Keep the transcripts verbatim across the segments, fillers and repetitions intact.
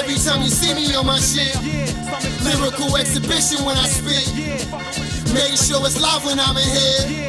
every time you see me on my shit. Lyrical exhibition when I spit. Make sure it's live when I'm in here.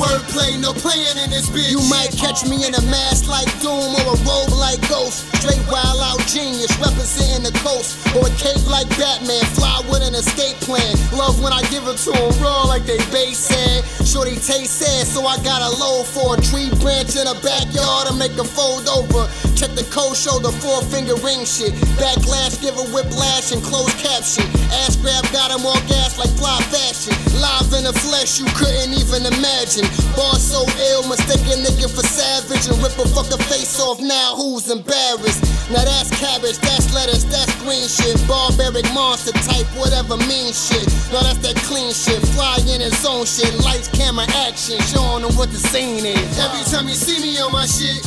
Wordplay, no playing in this bitch. You might catch me in a mask like Doom or a robe like Ghost. Straight wild out genius, representing the coast. Or a cape like Batman, fly with an escape plan. Love when I give it to them raw like they bass said. Sure they taste sad, so I got a load for a tree branch in a backyard to make a fold over. Check the cold shoulder, four finger ring shit. Backlash, give a whiplash and closed caption. Ass grab, got him on gas like fly fashion. Live in the flesh, you couldn't even imagine. Bar so ill, mistake a nigga for savage. And rip a fucker face off now, who's embarrassed? Now that's cabbage, that's lettuce, that's green shit. Barbaric monster type, whatever mean shit. Now that's that clean shit, fly in his own shit. Lights, camera, action, showing them what the scene is. Every time you see me on my shit.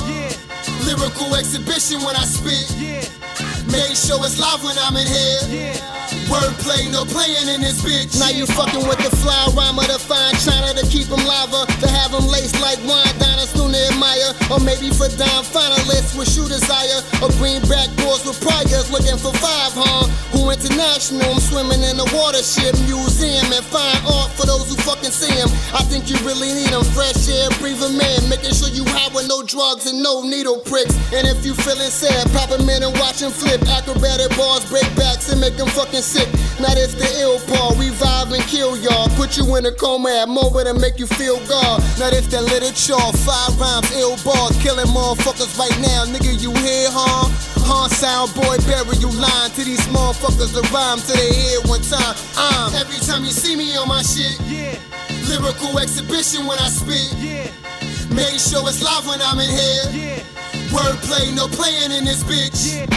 Lyrical exhibition when I spit. Make sure it's live when I'm in here. Wordplay, no playing in this bitch. Now you fucking with the fly rhymer, the fine china to keep them lava, to have them laced like wine diners through Nehemiah, or maybe for dime finalists with shoe desire, or greenback boards with priors looking for five, huh? Who international? I'm swimming in the watershed museum and fine art for those who fucking see them. I think you really need them fresh air, breathing man, making sure you high with no drugs and no needle pricks. And if you feeling sad, pop them in and watch them flip. Acrobatic bars, break backs and make them fucking sick. Now that's the ill part, revive and kill y'all. Put you in a coma at moment and make you feel God. Now that's that literature, five rhymes, ill bars. Killing motherfuckers right now, nigga you hear, huh? Huh, sound boy, bury you lying to these motherfuckers that rhyme till they hear one time. I'm every time you see me on my shit. Lyrical exhibition when I spit. Make sure it's live when I'm in here. Wordplay, no playing in this bitch.